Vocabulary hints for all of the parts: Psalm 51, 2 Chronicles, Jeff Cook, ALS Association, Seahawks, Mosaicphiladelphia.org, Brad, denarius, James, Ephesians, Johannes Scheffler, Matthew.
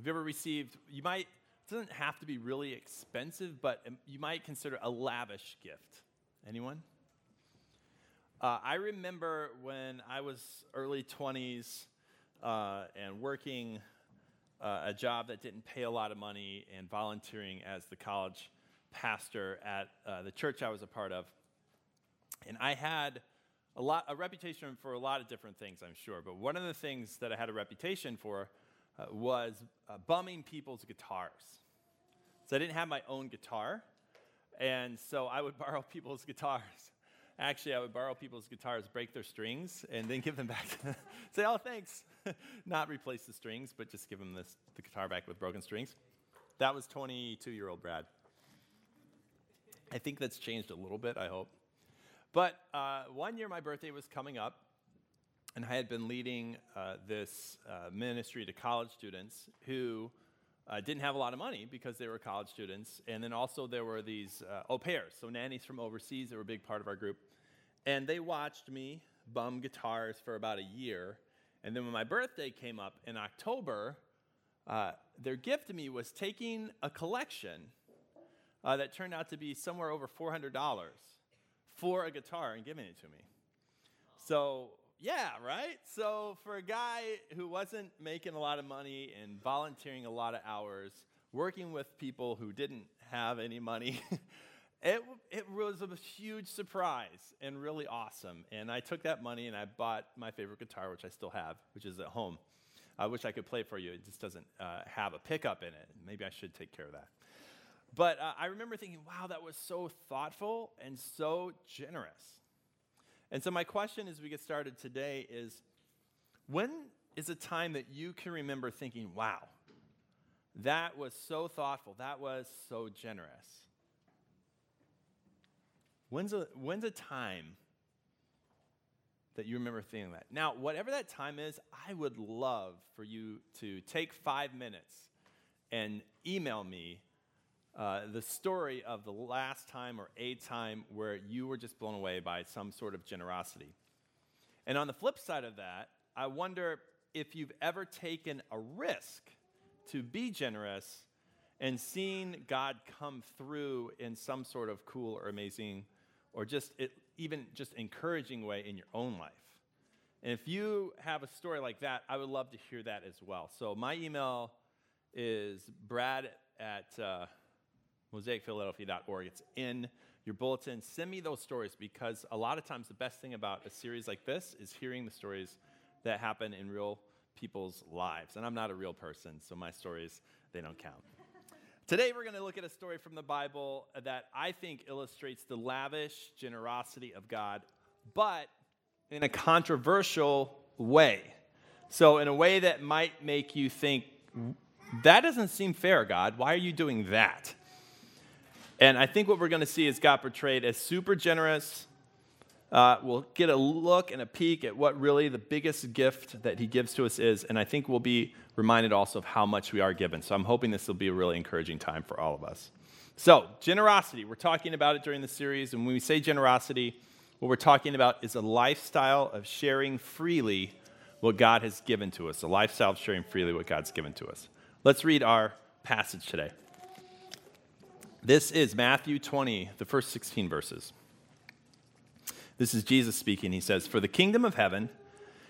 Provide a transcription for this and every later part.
Have you ever received, you might, it doesn't have to be really expensive, but you might consider a lavish gift. Anyone? I remember when I was early 20s and working a job that didn't pay a lot of money and volunteering as the college pastor at the church I was a part of. And I had a reputation for a lot of different things, I'm sure. But one of the things that I had a reputation for was bumming people's guitars. So I didn't have my own guitar, and so I would borrow people's guitars. Actually, I would borrow people's guitars, break their strings, and then give them back. Say, oh, thanks. Not replace the strings, but just give them the guitar back with broken strings. That was 22-year-old Brad. I think that's changed a little bit, I hope. But one year, my birthday was coming up, and I had been leading this ministry to college students who didn't have a lot of money because they were college students. And then also there were these au pairs, so nannies from overseas that were a big part of our group. And they watched me bum guitars for about a year. And then when my birthday came up in October, their gift to me was taking a collection that turned out to be somewhere over $400 for a guitar and giving it to me. So, yeah, right? So for a guy who wasn't making a lot of money and volunteering a lot of hours, working with people who didn't have any money, it was a huge surprise and really awesome. And I took that money and I bought my favorite guitar, which I still have, which is at home. I wish I could play for you. It just doesn't have a pickup in it. Maybe I should take care of that. But I remember thinking, wow, that was so thoughtful and so generous. And so my question as we get started today is, when is a time that you can remember thinking, wow, that was so thoughtful, that was so generous? When's a time that you remember thinking that? Now, whatever that time is, I would love for you to take 5 minutes and email me the story of the last time or a time where you were just blown away by some sort of generosity. And on the flip side of that, I wonder if you've ever taken a risk to be generous and seen God come through in some sort of cool or amazing or even just encouraging way in your own life. And if you have a story like that, I would love to hear that as well. So my email is brad at... Mosaicphiladelphia.org. It's in your bulletin. Send me those stories because a lot of times the best thing about a series like this is hearing the stories that happen in real people's lives. And I'm not a real person, so my stories, they don't count. Today we're going to look at a story from the Bible that I think illustrates the lavish generosity of God, but in a controversial way. So in a way that might make you think, that doesn't seem fair, God. Why are you doing that? And I think what we're going to see is God portrayed as super generous. We'll get a look and a peek at what really the biggest gift that he gives to us is. And I think we'll be reminded also of how much we are given. So I'm hoping this will be a really encouraging time for all of us. So generosity, we're talking about it during the series. And when we say generosity, what we're talking about is a lifestyle of sharing freely what God has given to us. A lifestyle of sharing freely what God's given to us. Let's read our passage today. This is Matthew 20, the first 16 verses. This is Jesus speaking. He says, "For the kingdom of heaven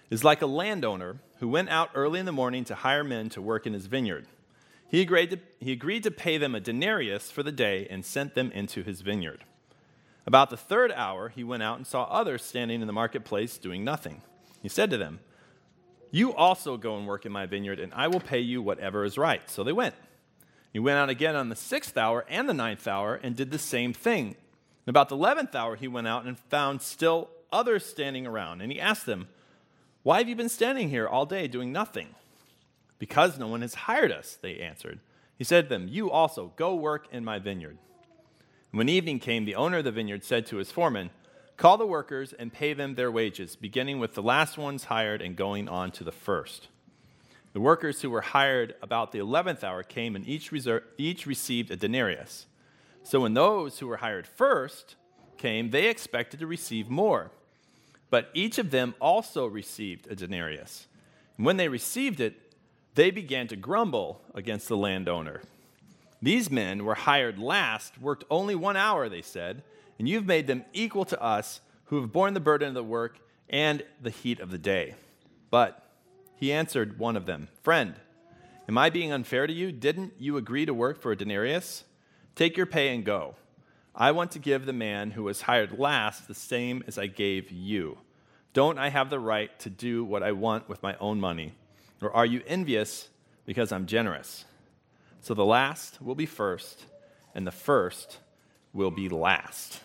is like a landowner who went out early in the morning to hire men to work in his vineyard. He agreed to pay them a denarius for the day and sent them into his vineyard. About the third hour, he went out and saw others standing in the marketplace doing nothing. He said to them, 'You also go and work in my vineyard, and I will pay you whatever is right.' So they went. He went out again on the 6th hour and the 9th hour and did the same thing. And about the 11th hour, he went out and found still others standing around. And he asked them, 'Why have you been standing here all day doing nothing?' 'Because no one has hired us,' they answered. He said to them, 'You also go work in my vineyard.' And when evening came, the owner of the vineyard said to his foreman, 'Call the workers and pay them their wages, beginning with the last ones hired and going on to the first.' The workers who were hired about the 11th hour came, and each received a denarius. So when those who were hired first came, they expected to receive more. But each of them also received a denarius. And when they received it, They began to grumble against the landowner. These men were hired last, worked only 1 hour, they said, and you've made them equal to us who have borne the burden of the work and the heat of the day. But he answered one of them, Friend, am I being unfair to you? Didn't you agree to work for a denarius? Take your pay and go. I want to give the man who was hired last the same as I gave you. Don't I have the right to do what I want with my own money? Or are you envious because I'm generous? So the last will be first, and the first will be last.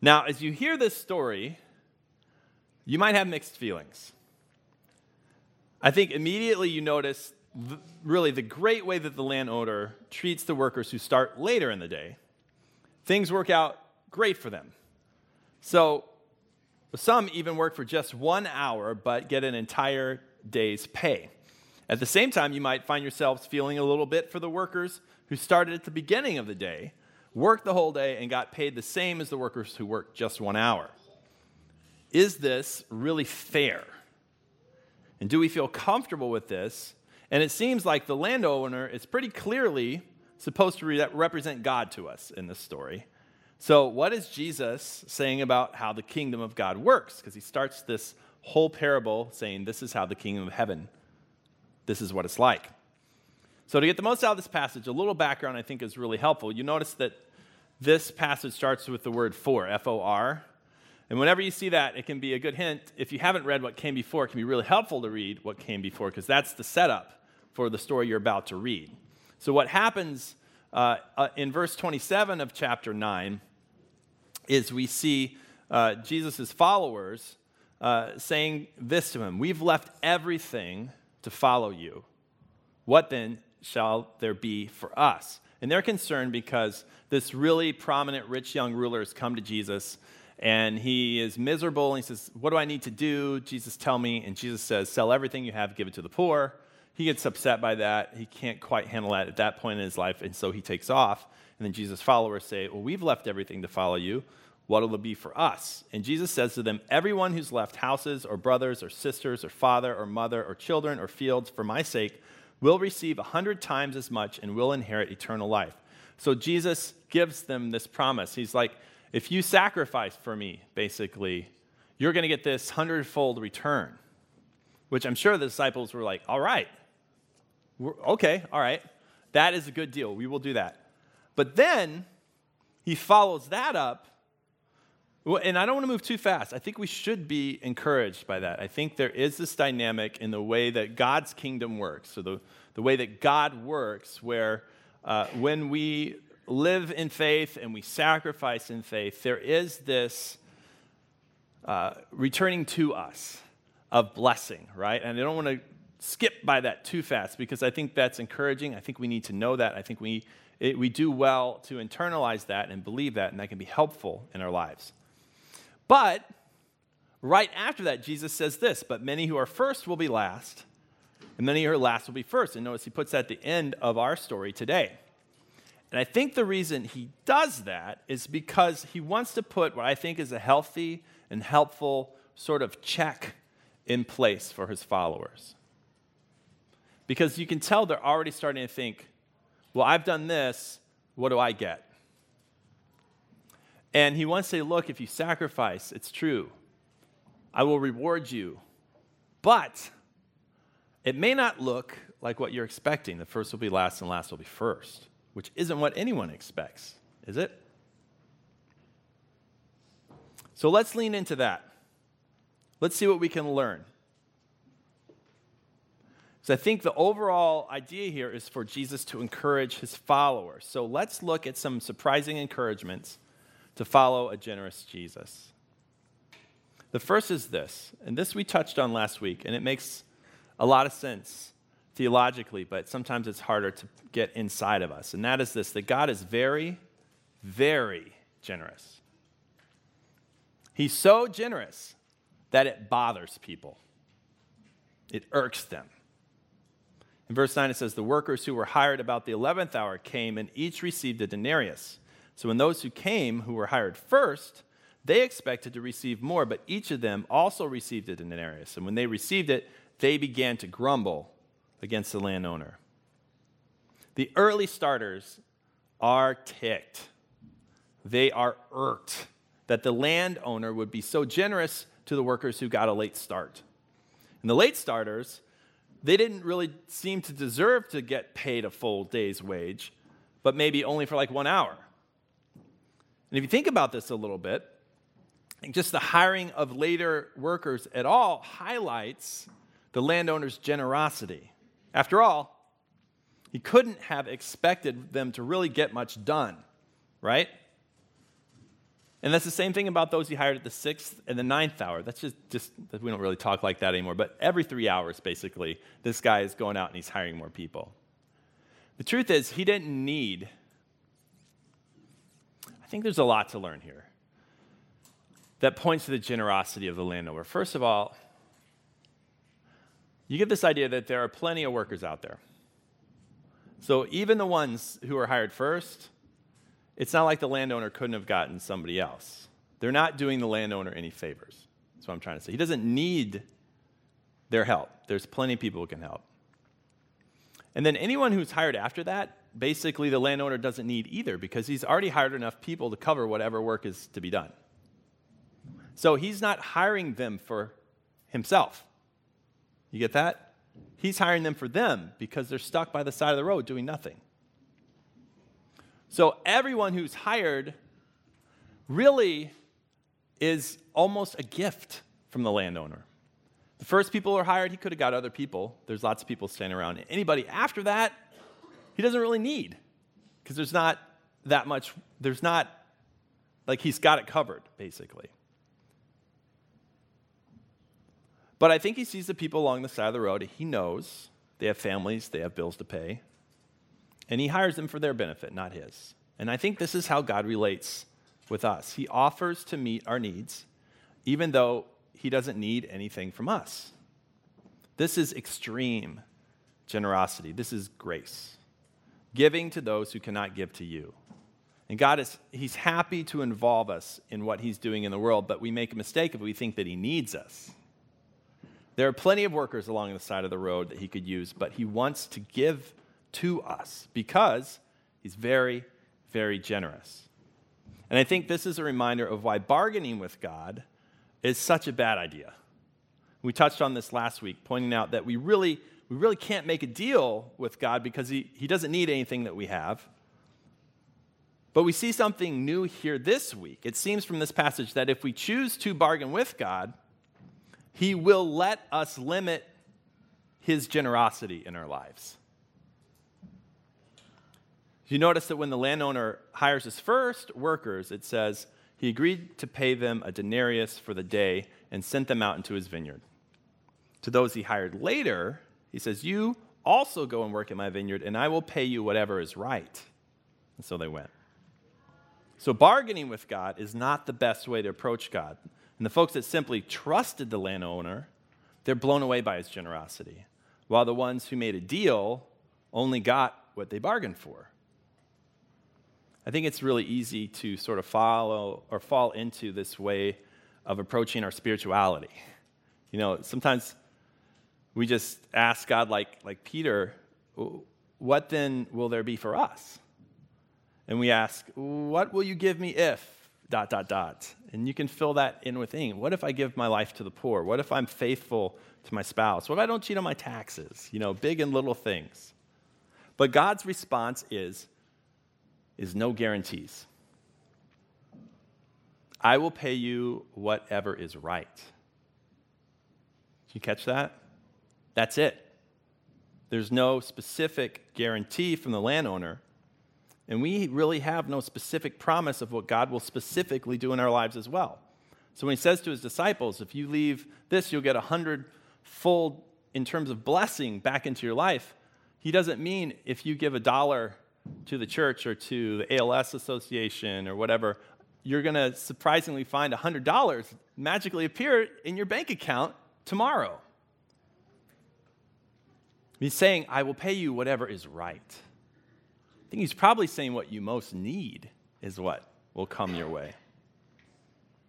Now, as you hear this story, you might have mixed feelings. I think immediately you notice really the great way that the landowner treats the workers who start later in the day. Things work out great for them. So some even work for just 1 hour, but get an entire day's pay. At the same time, you might find yourselves feeling a little bit for the workers who started at the beginning of the day, worked the whole day, and got paid the same as the workers who worked just 1 hour. Is this really fair? And do we feel comfortable with this? And it seems like the landowner is pretty clearly supposed to represent God to us in this story. So what is Jesus saying about how the kingdom of God works? Because he starts this whole parable saying, this is how the kingdom of heaven, this is what it's like. So to get the most out of this passage, a little background I think is really helpful. You notice that this passage starts with the word for, F-O-R. And whenever you see that, it can be a good hint. If you haven't read what came before, it can be really helpful to read what came before, because that's the setup for the story you're about to read. So what happens in verse 27 of chapter 9 is we see Jesus' followers saying this to him, We've left everything to follow you. What then shall there be for us? And they're concerned because this really prominent rich young ruler has come to Jesus, and he is miserable, and he says, What do I need to do? Jesus, tell me. And Jesus says, Sell everything you have, give it to the poor. He gets upset by that. He can't quite handle that at that point in his life, and so he takes off. And then Jesus' followers say, Well, we've left everything to follow you. What will it be for us? And Jesus says to them, Everyone who's left houses or brothers or sisters or father or mother or children or fields for my sake will receive 100 times as much and will inherit eternal life. So Jesus gives them this promise. He's like, if you sacrifice for me, basically, you're going to get this 100-fold return, which I'm sure the disciples were like, all right, all right, that is a good deal. We will do that. But then he follows that up. And I don't want to move too fast. I think we should be encouraged by that. I think there is this dynamic in the way that God's kingdom works, so the way that God works, where when we live in faith and we sacrifice in faith, there is this returning to us of blessing, right? And I don't want to skip by that too fast because I think that's encouraging. I think we need to know that. I think we do well to internalize that and believe that, and that can be helpful in our lives. But right after that, Jesus says this, but many who are first will be last, and many who are last will be first. And notice he puts that at the end of our story today. And I think the reason he does that is because he wants to put what I think is a healthy and helpful sort of check in place for his followers. Because you can tell they're already starting to think, well, I've done this, what do I get? And he wants to say, look, if you sacrifice, it's true. I will reward you. But it may not look like what you're expecting. The first will be last and last will be first, which isn't what anyone expects, is it? So let's lean into that. Let's see what we can learn. So I think the overall idea here is for Jesus to encourage his followers. So let's look at some surprising encouragements to follow a generous Jesus. The first is this, and this we touched on last week, and it makes a lot of sense theologically, but sometimes it's harder to get inside of us, and that is this, that God is very, very generous. He's so generous that it bothers people. It irks them. In verse 9, it says, The workers who were hired about the 11th hour came, and each received a denarius. So when those who came, who were hired first, they expected to receive more, but each of them also received a denarius. And when they received it, they began to grumble against the landowner. The early starters are ticked. They are irked that the landowner would be so generous to the workers who got a late start. And the late starters, they didn't really seem to deserve to get paid a full day's wage, but maybe only for like 1 hour. And if you think about this a little bit, just the hiring of later workers at all highlights the landowner's generosity. After all, he couldn't have expected them to really get much done, right? And that's the same thing about those he hired at the 6th and the 9th hour. That's just we don't really talk like that anymore. But every 3 hours, basically, this guy is going out and he's hiring more people. The truth is, he didn't need. I think there's a lot to learn here that points to the generosity of the landowner. First of all, you get this idea that there are plenty of workers out there. So even the ones who are hired first, it's not like the landowner couldn't have gotten somebody else. They're not doing the landowner any favors. That's what I'm trying to say. He doesn't need their help. There's plenty of people who can help. And then anyone who's hired after that, basically the landowner doesn't need either because he's already hired enough people to cover whatever work is to be done. So he's not hiring them for himself. You get that? He's hiring them for them because they're stuck by the side of the road doing nothing. So everyone who's hired really is almost a gift from the landowner. The first people who are hired, he could have got other people. There's lots of people standing around. Anybody after that, he doesn't really need because there's not that much. There's not, like he's got it covered, basically. But I think he sees the people along the side of the road. He knows they have families, they have bills to pay. And he hires them for their benefit, not his. And I think this is how God relates with us. He offers to meet our needs, even though he doesn't need anything from us. This is extreme generosity. This is grace. Giving to those who cannot give to you. And God is, he's happy to involve us in what he's doing in the world, but we make a mistake if we think that he needs us. There are plenty of workers along the side of the road that he could use, but he wants to give to us because he's very, very generous. And I think this is a reminder of why bargaining with God is such a bad idea. We touched on this last week, pointing out that we really can't make a deal with God because he doesn't need anything that we have. But we see something new here this week. It seems from this passage that if we choose to bargain with God, he will let us limit his generosity in our lives. You notice that when the landowner hires his first workers, it says he agreed to pay them a denarius for the day and sent them out into his vineyard. To those he hired later, he says, "You also go and work at my vineyard, and I will pay you whatever is right." And so they went. So bargaining with God is not the best way to approach God. And the folks that simply trusted the landowner, they're blown away by his generosity, while the ones who made a deal only got what they bargained for. I think it's really easy to sort of follow or fall into this way of approaching our spirituality. You know, sometimes we just ask God, like Peter, what then will there be for us? And we ask, what will you give me if, ... And you can fill that in with ing. What if I give my life to the poor? What if I'm faithful to my spouse? What if I don't cheat on my taxes? You know, big and little things. But God's response is no guarantees. I will pay you whatever is right. Did you catch that? That's it. There's no specific guarantee from the landowner, and we really have no specific promise of what God will specifically do in our lives as well. So when he says to his disciples, if you leave this, you'll get 100-fold in terms of blessing back into your life, he doesn't mean if you give $1 to the church or to the ALS Association or whatever, you're going to surprisingly find $100 magically appear in your bank account tomorrow. He's saying, I will pay you whatever is right. I think he's probably saying what you most need is what will come your way.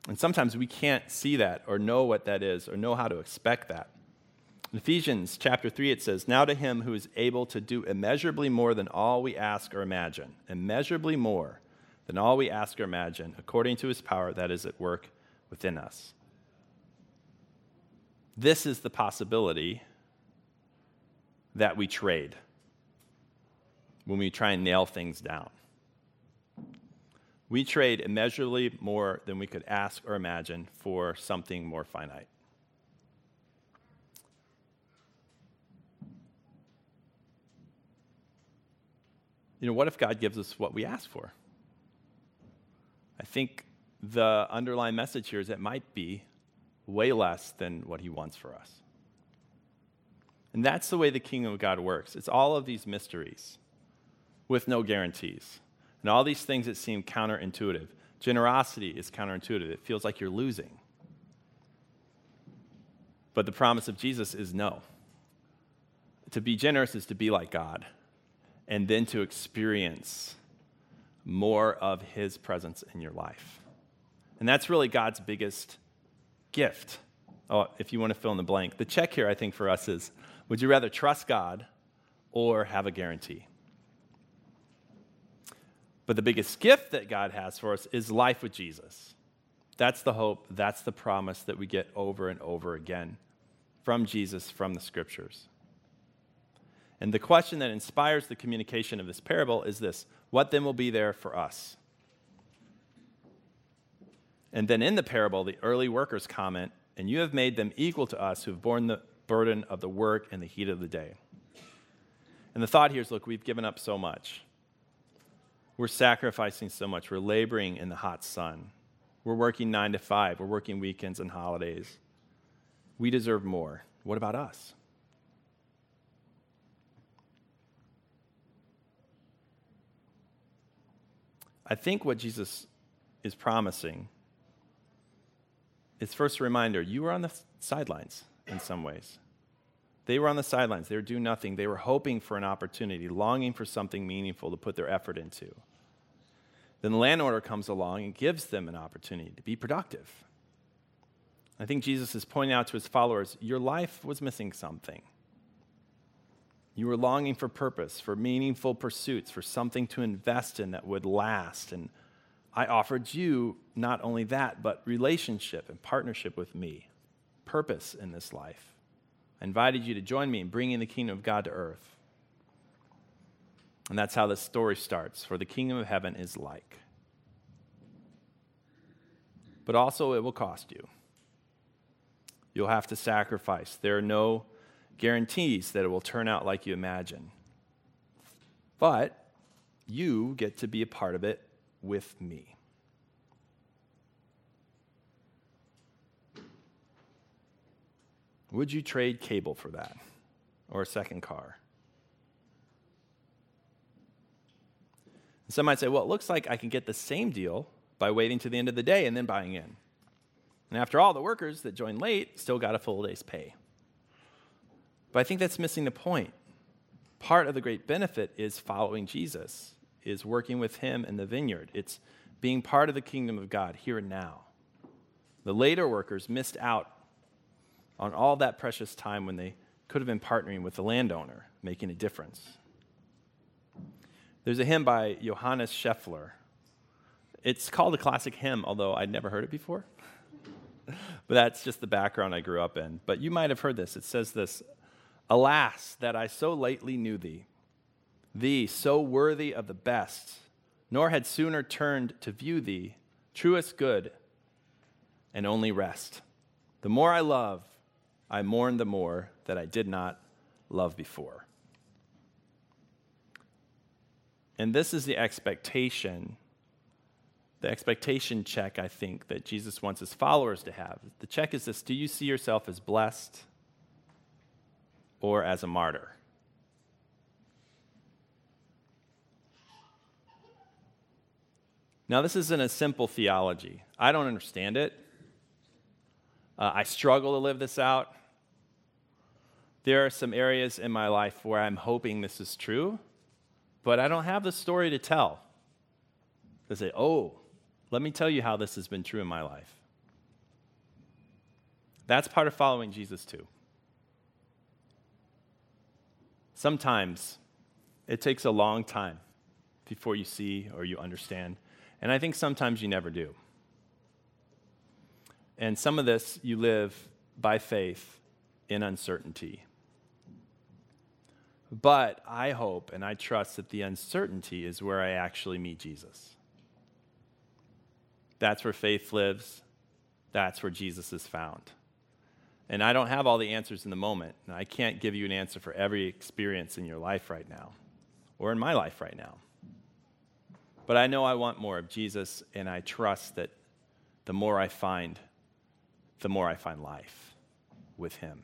And sometimes we can't see that or know what that is or know how to expect that. In Ephesians chapter 3, it says, "Now to him who is able to do immeasurably more than all we ask or imagine, immeasurably more than all we ask or imagine, according to his power that is at work within us." This is the possibility that we trade when we try and nail things down. We trade immeasurably more than we could ask or imagine for something more finite. You know, what if God gives us what we ask for? I think the underlying message here is it might be way less than what he wants for us. And that's the way the kingdom of God works. It's all of these mysteries with no guarantees. And all these things that seem counterintuitive. Generosity is counterintuitive. It feels like you're losing. But the promise of Jesus is no. To be generous is to be like God, and then to experience more of his presence in your life. And that's really God's biggest gift. Oh, if you want to fill in the blank. The check here, I think, for us is, would you rather trust God or have a guarantee? But the biggest gift that God has for us is life with Jesus. That's the hope, that's the promise that we get over and over again from Jesus, from the Scriptures. And the question that inspires the communication of this parable is this: what then will be there for us? And then in the parable, the early workers comment, "And you have made them equal to us who have borne the burden of the work and the heat of the day." And the thought here is, look, we've given up so much. We're sacrificing so much. We're laboring in the hot sun. We're working 9 to 5. We're working weekends and holidays. We deserve more. What about us? I think what Jesus is promising is, first, a reminder, you were on the sidelines in some ways. They were on the sidelines. They were doing nothing. They were hoping for an opportunity, longing for something meaningful to put their effort into. Then the landowner comes along and gives them an opportunity to be productive. I think Jesus is pointing out to his followers, your life was missing something. You were longing for purpose, for meaningful pursuits, for something to invest in that would last. And I offered you not only that, but relationship and partnership with me, purpose in this life. I invited you to join me in bringing the kingdom of God to earth. And that's how this story starts, for the kingdom of heaven is like. But also it will cost you. You'll have to sacrifice. There are no guarantees that it will turn out like you imagine. But you get to be a part of it with me. Would you trade cable for that? Or a second car? Some might say, well, it looks like I can get the same deal by waiting to the end of the day and then buying in. And after all, the workers that joined late still got a full day's pay. But I think that's missing the point. Part of the great benefit is following Jesus, is working with him in the vineyard. It's being part of the kingdom of God here and now. The later workers missed out on all that precious time when they could have been partnering with the landowner, making a difference. There's a hymn by Johannes Scheffler. It's called a classic hymn, although I'd never heard it before. But that's just the background I grew up in. But you might have heard this. It says this: "Alas, that I so lately knew thee, thee so worthy of the best, nor had sooner turned to view thee, truest good and only rest. The more I love, I mourn the more that I did not love before." And this is the expectation check, I think, that Jesus wants his followers to have. The check is this: do you see yourself as blessed or as a martyr? Now, this isn't a simple theology. I don't understand it. I struggle to live this out. There are some areas in my life where I'm hoping this is true, but I don't have the story to tell. To say, oh, let me tell you how this has been true in my life. That's part of following Jesus too. Sometimes it takes a long time before you see or you understand. And I think sometimes you never do. And some of this you live by faith in uncertainty. But I hope and I trust that the uncertainty is where I actually meet Jesus. That's where faith lives. That's where Jesus is found. And I don't have all the answers in the moment. And I can't give you an answer for every experience in your life right now or in my life right now. But I know I want more of Jesus, and I trust that the more I find life with him.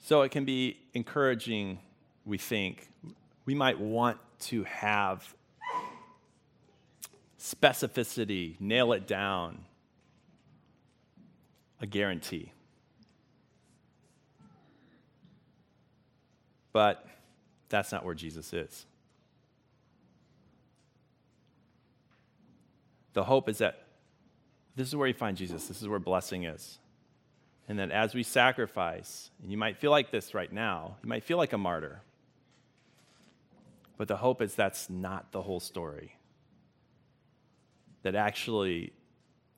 So it can be encouraging, we think. We might want to have specificity, nail it down, a guarantee. But that's not where Jesus is. The hope is that this is where you find Jesus. This is where blessing is. And that as we sacrifice, and you might feel like this right now, you might feel like a martyr. But the hope is that's not the whole story. That actually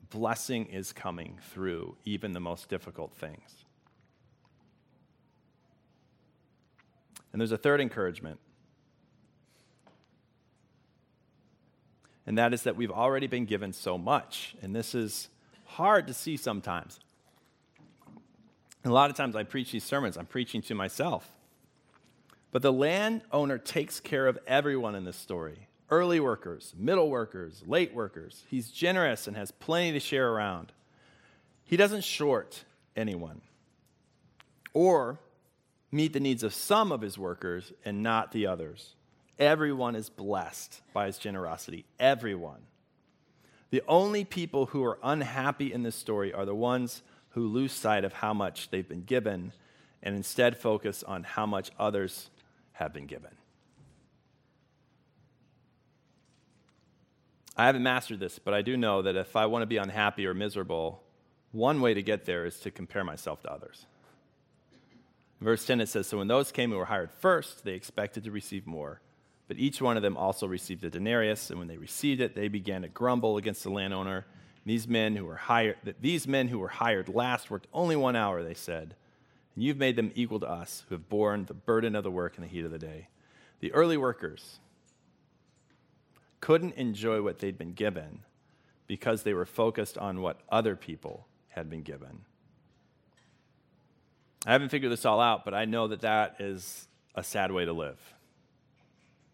blessing is coming through even the most difficult things. And there's a third encouragement. And that is that we've already been given so much. And this is hard to see sometimes. And a lot of times I preach these sermons, I'm preaching to myself. But the landowner takes care of everyone in this story. Early workers, middle workers, late workers. He's generous and has plenty to share around. He doesn't short anyone or meet the needs of some of his workers and not the others. Everyone is blessed by his generosity. Everyone. The only people who are unhappy in this story are the ones who lose sight of how much they've been given and instead focus on how much others have been given. I haven't mastered this, but I do know that if I want to be unhappy or miserable, one way to get there is to compare myself to others. In verse 10, it says, "So when those came who were hired first, they expected to receive more. But each one of them also received a denarius, and when they received it, they began to grumble against the landowner. These men who were hired last worked only 1 hour, they said, and you've made them equal to us, who have borne the burden of the work in the heat of the day." The early workers couldn't enjoy what they'd been given because they were focused on what other people had been given. I haven't figured this all out, but I know that that is a sad way to live.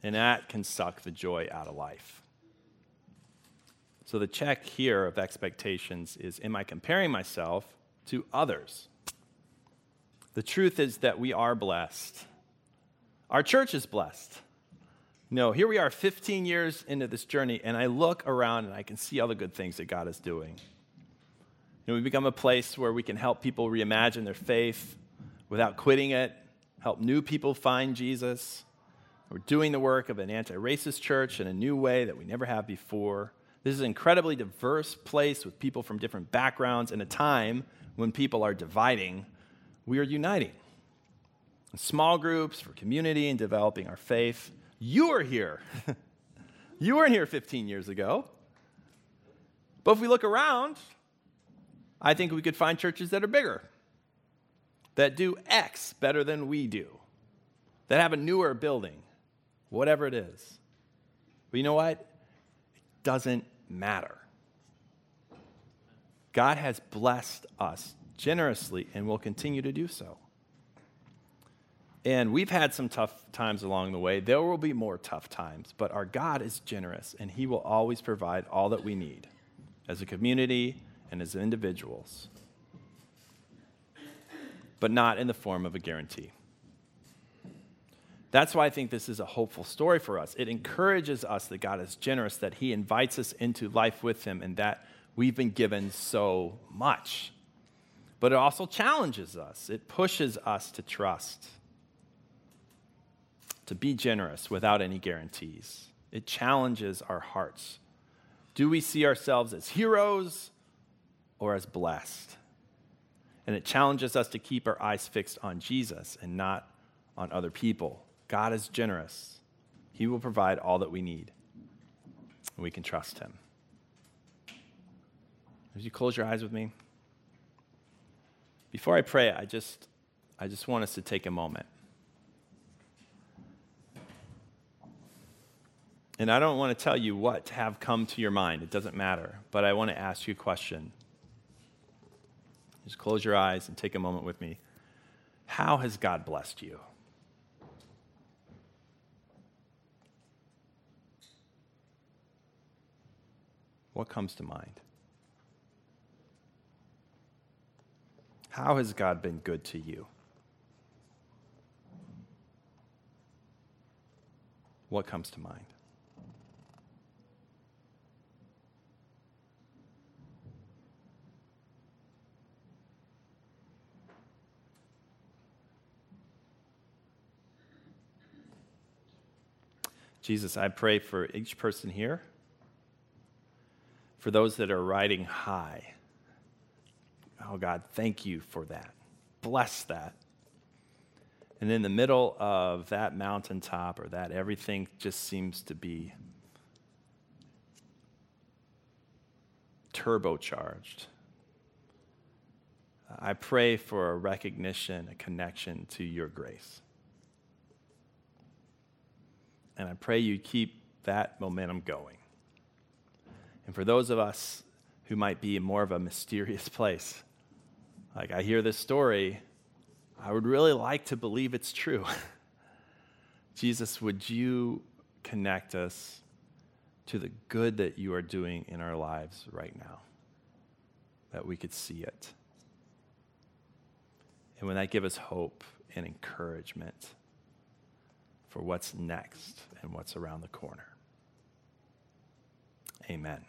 And that can suck the joy out of life. So the check here of expectations is, am I comparing myself to others? The truth is that we are blessed. Our church is blessed. No, here we are 15 years into this journey, and I look around and I can see all the good things that God is doing. And we become a place where we can help people reimagine their faith without quitting it, help new people find Jesus. We're doing the work of an anti-racist church in a new way that we never have before. This is an incredibly diverse place with people from different backgrounds. In a time when people are dividing, we are uniting. In small groups, for community, and developing our faith. You are here. You weren't here 15 years ago. But if we look around, I think we could find churches that are bigger, that do X better than we do, that have a newer building, whatever it is. But you know what? It doesn't matter. God has blessed us generously and will continue to do so. And we've had some tough times along the way. There will be more tough times, but our God is generous, and he will always provide all that we need as a community and as individuals, but not in the form of a guarantee. That's why I think this is a hopeful story for us. It encourages us that God is generous, that he invites us into life with him, and that we've been given so much. But it also challenges us. It pushes us to trust, to be generous without any guarantees. It challenges our hearts. Do we see ourselves as heroes or as blessed? And it challenges us to keep our eyes fixed on Jesus and not on other people. God is generous. He will provide all that we need. And we can trust him. As you close your eyes with me, before I pray, I just want us to take a moment. And I don't want to tell you what to have come to your mind. It doesn't matter. But I want to ask you a question. Just close your eyes and take a moment with me. How has God blessed you? What comes to mind? How has God been good to you? What comes to mind? Jesus, I pray for each person here, for those that are riding high. Oh, God, thank you for that. Bless that. And in the middle of that mountaintop or that everything just seems to be turbocharged, I pray for a recognition, a connection to your grace. And I pray you keep that momentum going. And for those of us who might be in more of a mysterious place, like I hear this story, I would really like to believe it's true. Jesus, would you connect us to the good that you are doing in our lives right now, that we could see it? And would that give us hope and encouragement for what's next and what's around the corner? Amen.